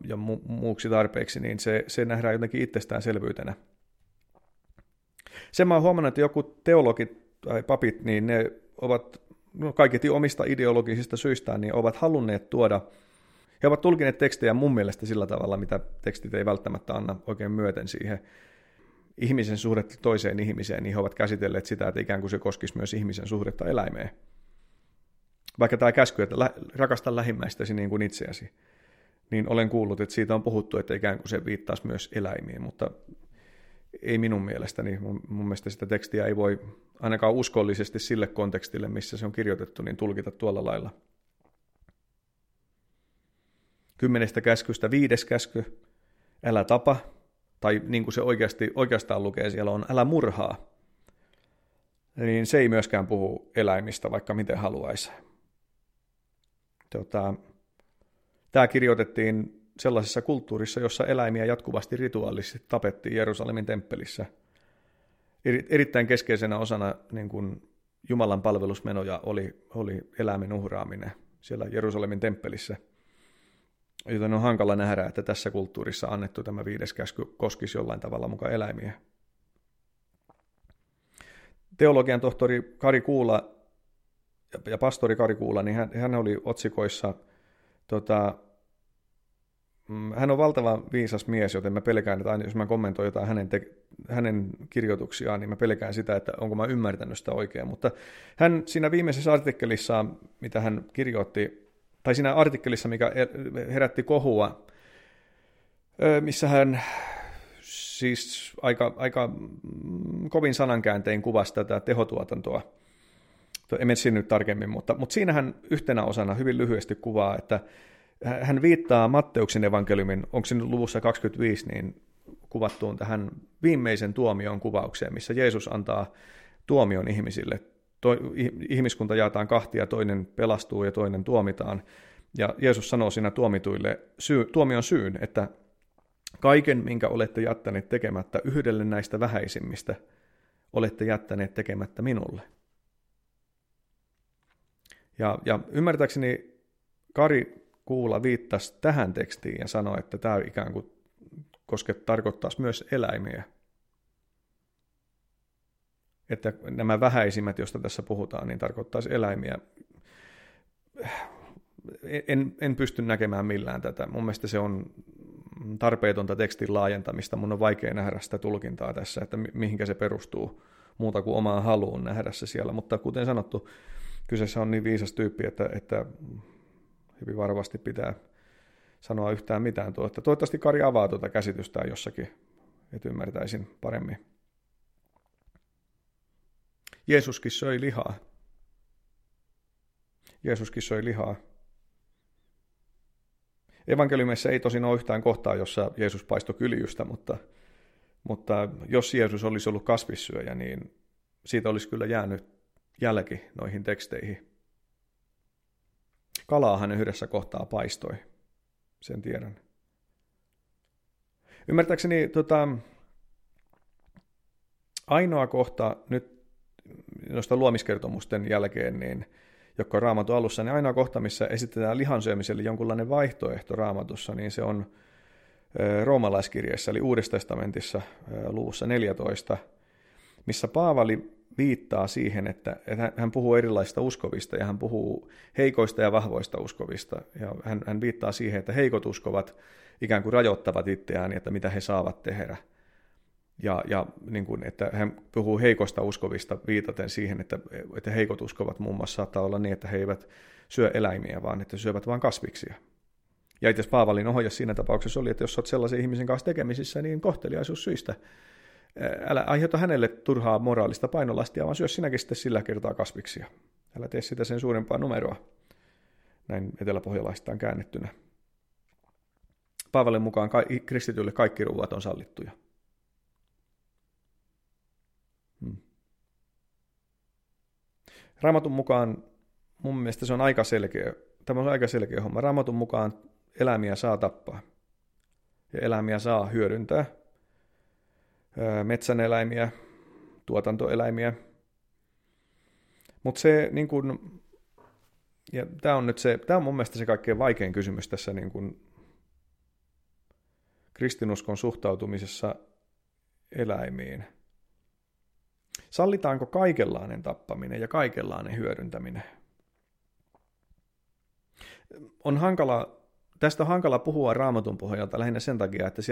ja muuksi tarpeeksi, niin se nähdään jotenkin itsestäänselvyytenä. Sen mä oon huomannut, että joku teologit tai papit, niin ne ovat kaiketi omista ideologisista syistään, niin ovat halunneet tuoda. He ovat tulkineet tekstejä mun mielestä sillä tavalla, mitä tekstit ei välttämättä anna oikein myöten siihen ihmisen suhdetta toiseen ihmiseen, niin he ovat käsitelleet sitä, että ikään kuin se koskisi myös ihmisen suhdetta eläimeen. Vaikka tämä käsky, että rakasta lähimmäistäsi niin kuin itseäsi, niin olen kuullut, että siitä on puhuttu, että ikään kuin se viittaisi myös eläimiin, mutta ei minun mielestäni. Mun mielestä sitä tekstiä ei voi ainakaan uskollisesti sille kontekstille, missä se on kirjoitettu, niin tulkita tuolla lailla. 10 käskystä 5. käsky, älä tapa, tai niin kuin se oikeastaan lukee, siellä on älä murhaa. Niin se ei myöskään puhu eläimistä, vaikka miten haluaisi. Tämä kirjoitettiin sellaisessa kulttuurissa, jossa eläimiä jatkuvasti rituaalisesti tapettiin Jerusalemin temppelissä. Erittäin keskeisenä osana niin kuin Jumalan palvelusmenoja oli eläimen uhraaminen siellä Jerusalemin temppelissä. Joten on hankala nähdä, että tässä kulttuurissa annettu tämä 5. käsky koskisi jollain tavalla mukaan eläimiä. Teologian tohtori Kari Kuula ja pastori Kari Kuula, niin hän oli otsikoissa, hän on valtavan viisas mies, joten mä pelkään, että aina jos mä kommentoin jotain hänen kirjoituksiaan, niin mä pelkään sitä, että onko mä ymmärtänyt sitä oikein. Mutta hän siinä viimeisessä artikkelissaan, mitä hän kirjoitti, tai siinä artikkelissa, mikä herätti kohua, missä hän siis aika kovin sanankääntein kuvasi tätä tehotuotantoa. En mene sinne nyt tarkemmin, mutta siinä hän yhtenä osana hyvin lyhyesti kuvaa, että hän viittaa Matteuksen evankeliumin, onko se nyt luvussa 25, niin kuvattuun tähän viimeisen tuomion kuvaukseen, missä Jeesus antaa tuomion ihmisille. Ihmiskunta jaetaan kahtia, toinen pelastuu ja toinen tuomitaan. Ja Jeesus sanoo siinä tuomituille tuomion syyn, että kaiken, minkä olette jättäneet tekemättä yhdelle näistä vähäisimmistä, olette jättäneet tekemättä minulle. Ja ymmärtääkseni Kari Kuula viittasi tähän tekstiin ja sanoi, että tämä ikään kuin tarkoittaisi myös eläimiä. Että nämä vähäisimmät, joista tässä puhutaan, niin tarkoittaisi eläimiä. En pysty näkemään millään tätä. Mun mielestä se on tarpeetonta tekstin laajentamista. Mun on vaikea nähdä sitä tulkintaa tässä, että mihinkä se perustuu muuta kuin omaan haluun nähdä se siellä. Mutta kuten sanottu, kyseessä on niin viisas tyyppi, että hyvin varmasti pitää sanoa yhtään mitään tuota. Toivottavasti Kari avaa tuota käsitystään jossakin, että ymmärtäisin paremmin. Jeesuskin söi lihaa. Jeesuskin söi lihaa. Evankeliumissa ei tosin ole yhtään kohtaa, jossa Jeesus paistoi kyljystä, mutta jos Jeesus olisi ollut kasvissyöjä, niin siitä olisi kyllä jäänyt jälki noihin teksteihin. Kalaa hän yhdessä kohtaa paistoi, sen tiedän. Ymmärtääkseni ainoa kohta nyt noista luomiskertomusten jälkeen, niin, jotka on Raamatun alussa, niin ainoa kohta, missä esitetään lihan syömiselle jonkunlainen vaihtoehto Raamatussa, niin se on roomalaiskirjeessä, eli Uudessa testamentissa luvussa 14, missä Paavali viittaa siihen, että hän puhuu erilaisista uskovista ja hän puhuu heikoista ja vahvoista uskovista. Ja hän viittaa siihen, että heikot uskovat ikään kuin rajoittavat itseään, että mitä he saavat tehdä. Ja niin kuin, että hän puhuu heikosta uskovista viitaten siihen, että heikot uskovat muun muassa saattaa olla niin, että he eivät syö eläimiä, vaan että syövät vain kasviksia. Ja itse asiassa Paavalin ohje siinä tapauksessa oli, että jos olet sellaisen ihmisen kanssa tekemisissä, niin kohteliaisuussyistä älä aiheuta hänelle turhaa moraalista painolastia, vaan syö sinäkin sitten sillä kertaa kasviksia. Älä tee sitä sen suurempaa numeroa, näin eteläpohjalaistaan käännettynä. Paavalin mukaan kristityille kaikki ruuat on sallittuja. Raamatun mukaan, mun mielestä se on aika selkeä, tämä on aika selkeä homma. Raamatun mukaan eläimiä saa tappaa ja eläimiä saa hyödyntää. Metsän eläimiä, tuotantoeläimiä. Mutta se, niin kun, ja tämä on mun mielestä se kaikkein vaikein kysymys tässä niin kun kristinuskon suhtautumisessa eläimiin. Sallitaanko kaikenlainen tappaminen ja kaikenlainen hyödyntäminen? Tästä on hankala puhua Raamatun pohjalta lähinnä sen takia, että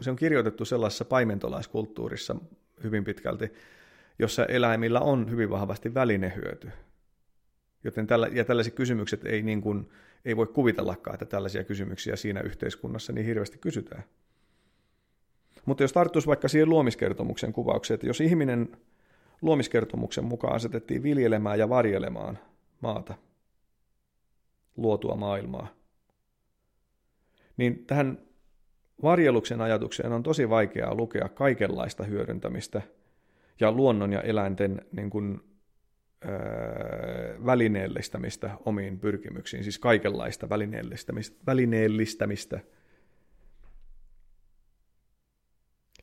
se on kirjoitettu sellaisessa paimentolaiskulttuurissa hyvin pitkälti, jossa eläimillä on hyvin vahvasti välinehyöty. Joten tällaiset kysymykset ei voi kuvitellakaan, että tällaisia kysymyksiä siinä yhteiskunnassa niin hirveästi kysytään. Mutta jos tarttuisi vaikka siihen luomiskertomuksen kuvaukseen, että jos ihminen luomiskertomuksen mukaan asetettiin viljelemään ja varjelemaan maata, luotua maailmaa, niin tähän varjeluksen ajatukseen on tosi vaikeaa lukea kaikenlaista hyödyntämistä ja luonnon ja eläinten välineellistämistä omiin pyrkimyksiin, siis kaikenlaista välineellistämistä.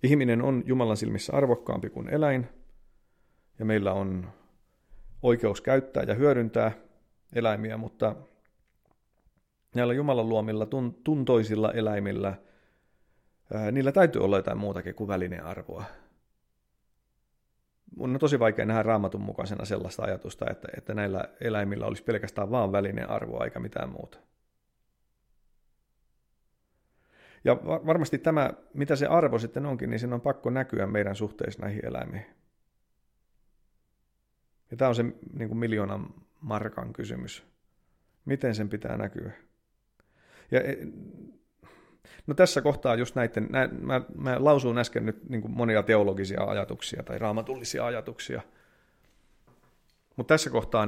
Ihminen on Jumalan silmissä arvokkaampi kuin eläin, ja meillä on oikeus käyttää ja hyödyntää eläimiä, mutta näillä Jumalan luomilla tuntoisilla eläimillä, niillä täytyy olla jotain muutakin kuin välinearvoa. Mun on tosi vaikea nähdä Raamatun mukaisena sellaista ajatusta, että näillä eläimillä olisi pelkästään vaan välinearvoa eikä mitään muuta. Ja varmasti tämä, mitä se arvo sitten onkin, niin sen on pakko näkyä meidän suhteessa näihin eläimiin. Ja tämä on se niin kuin 1 000 000 markan kysymys. Miten sen pitää näkyä? Ja, no tässä kohtaa just näiden, mä lausuin äsken nyt niin kuin monia teologisia ajatuksia tai raamatullisia ajatuksia. Mutta tässä kohtaa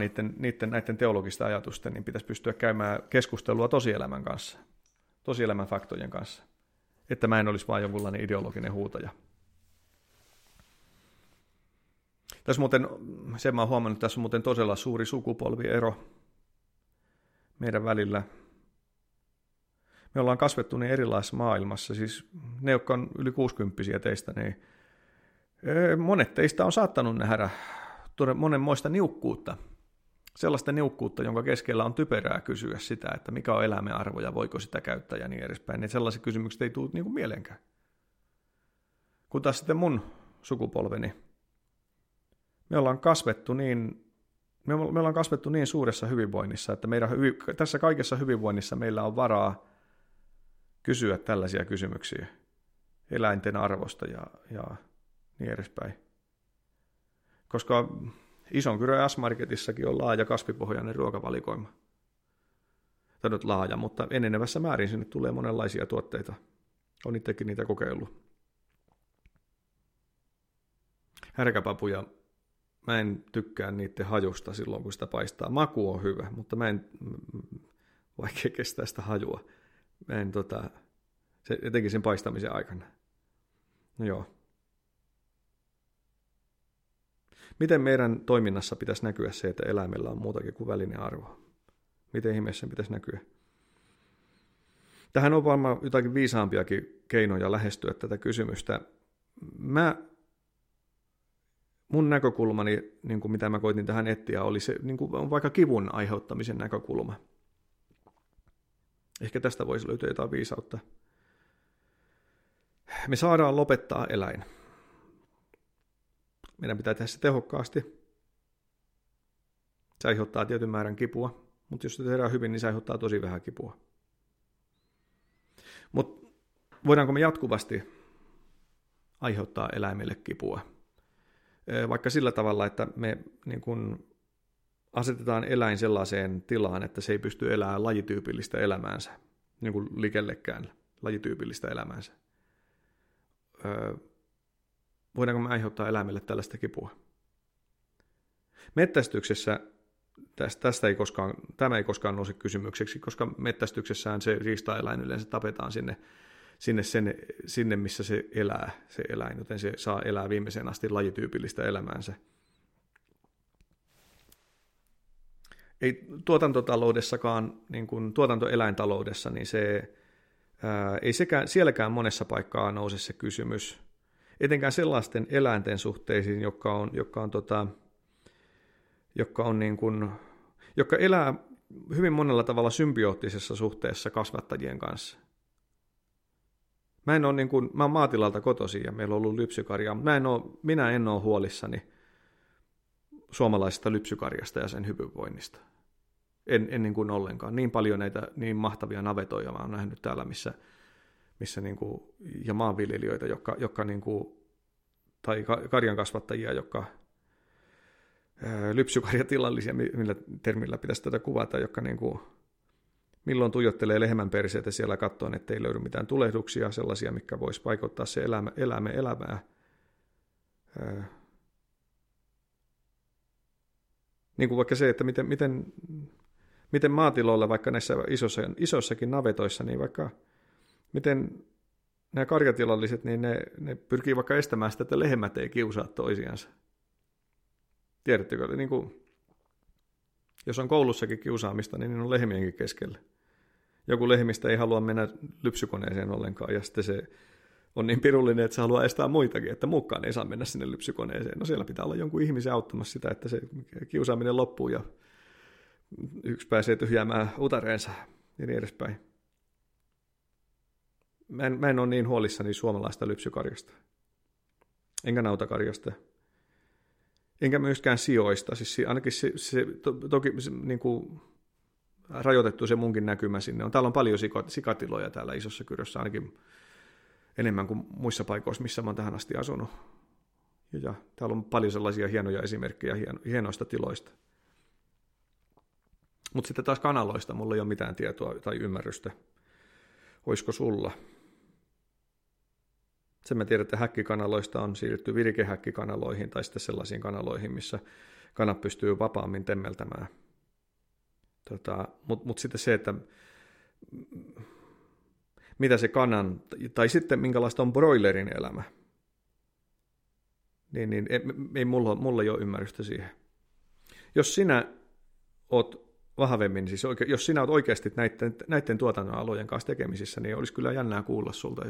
näiden teologisten ajatusten niin pitäisi pystyä käymään keskustelua tosielämän kanssa. Tosielämän faktojen kanssa, että mä en olisi vaan jonkunlainen ideologinen huutaja. Tässä muuten, sen mä oon huomannut, tässä on muuten todella suuri sukupolviero meidän välillä. Me ollaan kasvettu niin erilaisessa maailmassa, siis ne, jotka on yli 60-vuotiaita teistä, niin Monet teistä on saattanut nähdä monenmoista niukkuutta, sellaista niukkuutta, jonka keskellä on typerää kysyä sitä, että mikä on elämän arvo ja voiko sitä käyttää ja niin edespäin. Ne sellaiset kysymykset ei tule niin mieleenkään. Kun taas sitten mun sukupolveni, me ollaan kasvettu niin suuressa hyvinvoinnissa, että tässä kaikessa hyvinvoinnissa meillä on varaa kysyä tällaisia kysymyksiä eläinten arvosta ja niin edespäin. Koska Isonkyrön S-Marketissakin on laaja kasvipohjainen ruokavalikoima. Tämä nyt laaja, mutta enenevässä määrin sinne tulee monenlaisia tuotteita. On itsekin niitä kokeillut. Härkäpapuja, mä en tykkää niiden hajusta silloin, kun sitä paistaa. Maku on hyvä, mutta vaikea kestää sitä hajua. Mä en etenkin sen paistamisen aikana. No joo. Miten meidän toiminnassa pitäisi näkyä se, että eläimellä on muutakin kuin välinearvoa? Miten ihmeessä pitäisi näkyä? Tähän on varmaan jotakin viisaampiakin keinoja lähestyä tätä kysymystä. Mun näkökulmani, niin kuin mitä mä koitin tähän etsiä, oli se, niin kuin on vaikka kivun aiheuttamisen näkökulma. Ehkä tästä voisi löytyä jotain viisautta. Me saadaan lopettaa eläin. Meidän pitää tehdä se tehokkaasti. Se aiheuttaa tietyn määrän kipua, mutta jos se tehdään hyvin, niin se aiheuttaa tosi vähän kipua. Mutta voidaanko me jatkuvasti aiheuttaa eläimelle kipua? Vaikka sillä tavalla, että me niin kun asetetaan eläin sellaiseen tilaan, että se ei pysty elämään lajityypillistä elämäänsä, niin kuin likellekään lajityypillistä elämäänsä. Voidaanko me aiheuttaa eläimelle tällaista kipua? Mettästyksessä tämä ei koskaan nouse kysymykseksi, koska mettästyksessään se riistaeläin yleensä tapetaan sinne missä se elää, se eläin, joten se saa elää viimeiseen asti lajityypillistä elämäänsä. Ei tuotantotaloudessakaan, niin kuin tuotantoeläintaloudessa, niin se ei sielläkään monessa paikkaa nouse se kysymys, etenkään sellaisten eläinten suhteisiin, jotka elää hyvin monella tavalla symbioottisessa suhteessa kasvattajien kanssa. Mä oon maatilalta kotoisin ja meillä on ollut lypsykarjaa. Minä en ole huolissani suomalaisesta lypsykarjasta ja sen hyvinvoinnista. En niin kuin ollenkaan. Niin paljon näitä niin mahtavia navetoja mä oon nähnyt täällä, missä niin kuin, ja maanviljelijöitä, jotka niin kuin, tai karjankasvattajia, jotka lypsykarjatilallisia, millä termillä pitäisi tätä kuvata, jotka niin kuin, milloin tuijottelee lehmän perseitä siellä kattoon, ettei löydy mitään tulehduksia, sellaisia, mitkä voisi vaikuttaa se eläimen elämää. Niin kuin vaikka se, että miten maatiloilla, vaikka näissä isoissakin navetoissa, niin vaikka miten nämä karjatilalliset, niin ne pyrkii vaikka estämään sitä, että lehmät ei kiusaa toisiansa. Tiedättekö, niin kuin, jos on koulussakin kiusaamista, niin on lehmienkin keskellä. Joku lehmistä ei halua mennä lypsykoneeseen ollenkaan, ja sitten se on niin pirullinen, että se haluaa estää muitakin, että mukaan ei saa mennä sinne lypsykoneeseen. No siellä pitää olla jonkun ihmisen auttamassa sitä, että se kiusaaminen loppuu, ja yksi pääsee tyhjäämään utareensa, ja niin edespäin. Mä en ole niin huolissani suomalaista lypsykarjasta, enkä nautakarjasta, enkä myöskään sijoista. Siis ainakin se toki niin kuin rajoitettu se munkin näkymä sinne on. Täällä on paljon sikatiloja täällä Isossa Kyrössä, ainakin enemmän kuin muissa paikoissa, missä mä oon tähän asti asunut. Ja täällä on paljon sellaisia hienoja esimerkkejä hienoista tiloista. Mutta sitten taas kanaloista mulla ei ole mitään tietoa tai ymmärrystä. Olisiko sulla? Sen mä tiedän, että häkkikanaloista on siirrytty virikehäkkikanaloihin tai sitten sellaisiin kanaloihin, missä kanat pystyy vapaammin temmeltämään. Mutta sitten se, että mitä se kanan, tai sitten minkälaista on broilerin elämä, niin ei mulla ei ole ymmärrystä siihen. Jos sinä oot vahvemmin, siis jos sinä oot oikeasti näiden tuotantoalojen kanssa tekemisissä, niin olisi kyllä jännää kuulla sulta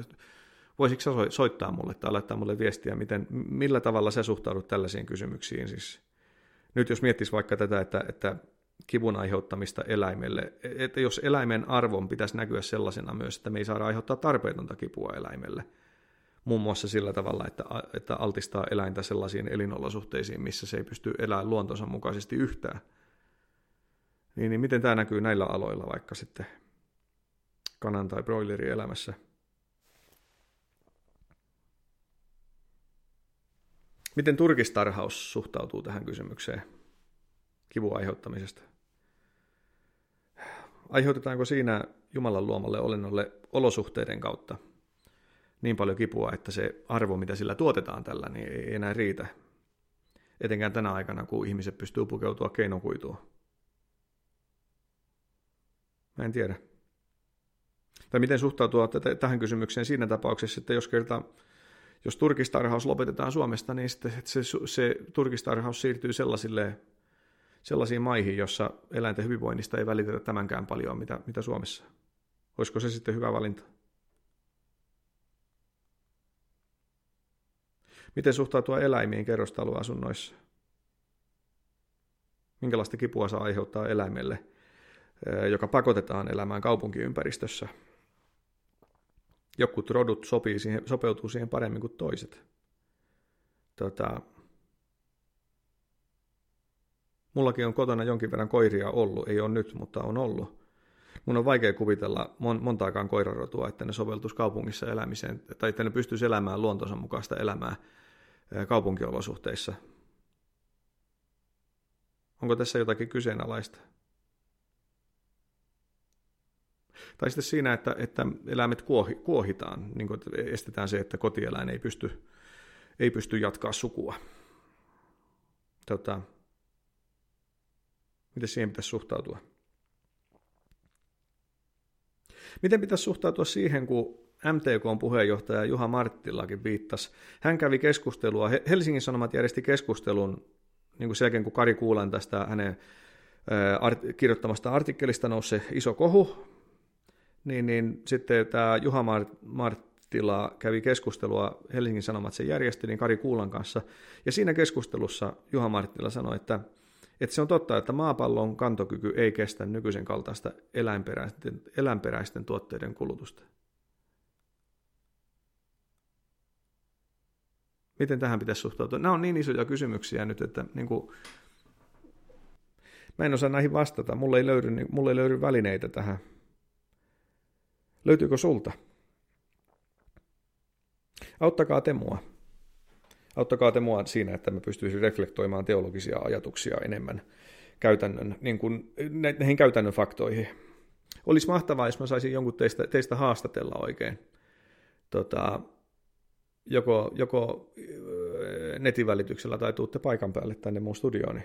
voisitko sä soittaa mulle tai laittaa mulle viestiä, millä tavalla sä suhtaudut tällaisiin kysymyksiin. Siis nyt jos miettis vaikka tätä, että kivun aiheuttamista eläimelle, että jos eläimen arvon pitäisi näkyä sellaisena myös, että me ei saada aiheuttaa tarpeetonta kipua eläimelle, muun muassa sillä tavalla, että altistaa eläintä sellaisiin elinolosuhteisiin, missä se ei pysty elämään luontonsa mukaisesti yhtään. Niin miten tämä näkyy näillä aloilla vaikka sitten kanan tai broilerin elämässä? Miten turkistarhaus suhtautuu tähän kysymykseen kivun aiheuttamisesta? Aiheutetaanko siinä Jumalan luomalle olennolle olosuhteiden kautta niin paljon kipua, että se arvo, mitä sillä tuotetaan tällä, niin ei enää riitä, etenkään tänä aikana, kun ihmiset pystyy pukeutua keinokuituun? Mä en tiedä. Tai miten suhtautua tähän kysymykseen siinä tapauksessa, että jos turkistarhaus lopetetaan Suomesta, niin sitten se turkistarhaus siirtyy sellaisiin maihin, jossa eläinten hyvinvoinnista ei välitetä tämänkään paljon, mitä Suomessa. Olisiko se sitten hyvä valinta? Miten suhtautua eläimiin kerrostaloasunnoissa? Minkälaista kipua saa aiheuttaa eläimelle, joka pakotetaan elämään kaupunkiympäristössä? Jotkut rodut sopeutuu siihen paremmin kuin toiset. Mullakin on kotona jonkin verran koiria ollut, ei ole nyt, mutta on ollut. Mun on vaikea kuvitella montaakaan koirarotua, että ne soveltuisi kaupungissa elämiseen, tai että ne pystyisi elämään luontonsa mukaista elämää kaupunkiolosuhteissa. Onko tässä jotakin kyseenalaista? Tai sitten siinä, että eläimet kuohitaan, niin kuin estetään se, että kotieläin ei pysty jatkaa sukua. Miten siihen pitäisi suhtautua? Miten pitäisi suhtautua siihen, kun MTK:n puheenjohtaja Juha Marttilakin viittasi? Hän kävi keskustelua, Helsingin Sanomat järjesti keskustelun, niin kuin sen jälkeen, kun Kari Kuulan tästä hänen kirjoittamasta artikkelista nousi iso kohu, niin sitten tämä Juha Marttila kävi keskustelua, Helsingin Sanomat sen järjesti, niin Kari Kuulan kanssa. Ja siinä keskustelussa Juha Marttila sanoi, että se on totta, että maapallon kantokyky ei kestä nykyisen kaltaista eläinperäisten tuotteiden kulutusta. Miten tähän pitäisi suhtautua? Nämä on niin isoja kysymyksiä nyt, että niin kuin, mä en osaa näihin vastata. Mulle ei löydy välineitä tähän. Löytyykö sulta? Auttakaa te mua. Auttakaa te mua siinä, että mä pystyisin reflektoimaan teologisia ajatuksia enemmän näihin käytännön faktoihin. Olisi mahtavaa, jos mä saisin jonkun teistä haastatella oikein. Joko netin välityksellä tai tuutte paikan päälle tänne mun studiooni.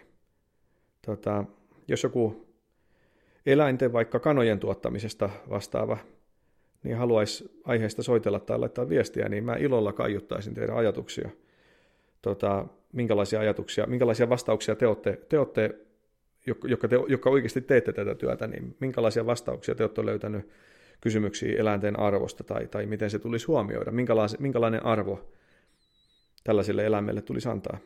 Jos joku eläinten vaikka kanojen tuottamisesta vastaava niin haluaisi aiheesta soitella tai laittaa viestiä, niin mä ilolla kaiuttaisin teidän ajatuksia. Minkälaisia vastauksia te olette jotka oikeasti teette tätä työtä, niin minkälaisia vastauksia te olette löytänyt kysymyksiin eläinten arvosta tai miten se tulisi huomioida, minkälainen arvo tällaiselle eläimelle tulisi antaa.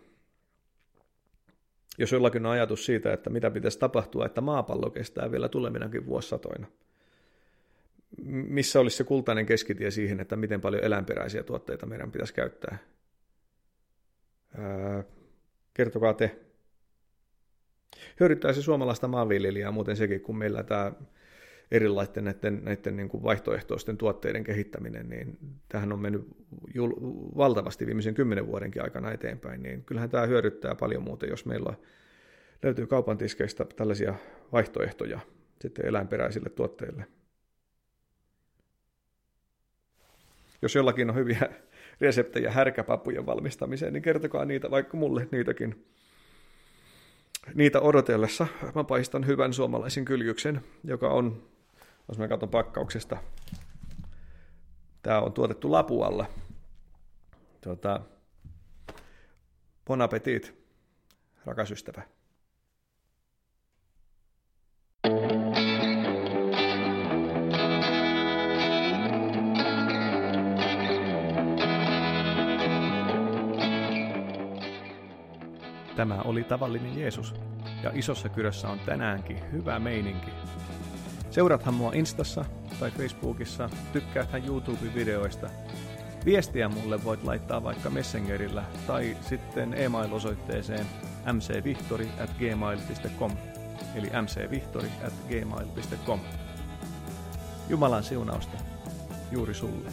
Jos jollakin on ajatus siitä, että mitä pitäisi tapahtua, että maapallo kestää vielä tuleminakin vuosisatoina, missä olisi se kultainen keskitie siihen, että miten paljon eläinperäisiä tuotteita meidän pitäisi käyttää? Kertokaa te. Hyödyttää se suomalaista maanviljelijää muuten sekin, kun meillä tämä erilaisten näiden niin kuin vaihtoehtoisten tuotteiden kehittäminen, niin tämähän on mennyt valtavasti viimeisen 10 vuodenkin aikana eteenpäin, niin kyllähän tämä hyödyttää paljon muuten, jos meillä löytyy kaupan tiskeistä tällaisia vaihtoehtoja sitten eläinperäisille tuotteille. Jos jollakin on hyviä reseptejä härkäpapujen valmistamiseen, niin kertokaa niitä vaikka mulle niitäkin. Niitä odotellessa mä paistan hyvän suomalaisen kyljyksen, joka on, jos mä katson pakkauksesta, tää on tuotettu Lapualla. Bon appétit, rakas ystävä. Tämä oli Tavallinen Jeesus, ja Isossa Kyrössä on tänäänkin hyvä meininki. Seurathan mua Instassa tai Facebookissa, tykkääthän YouTube-videoista. Viestiä mulle voit laittaa vaikka Messengerillä tai sitten e-mail-osoitteeseen mcvihtori@gmail.com, eli mcvihtori@gmail.com. Jumalan siunausta juuri sulle.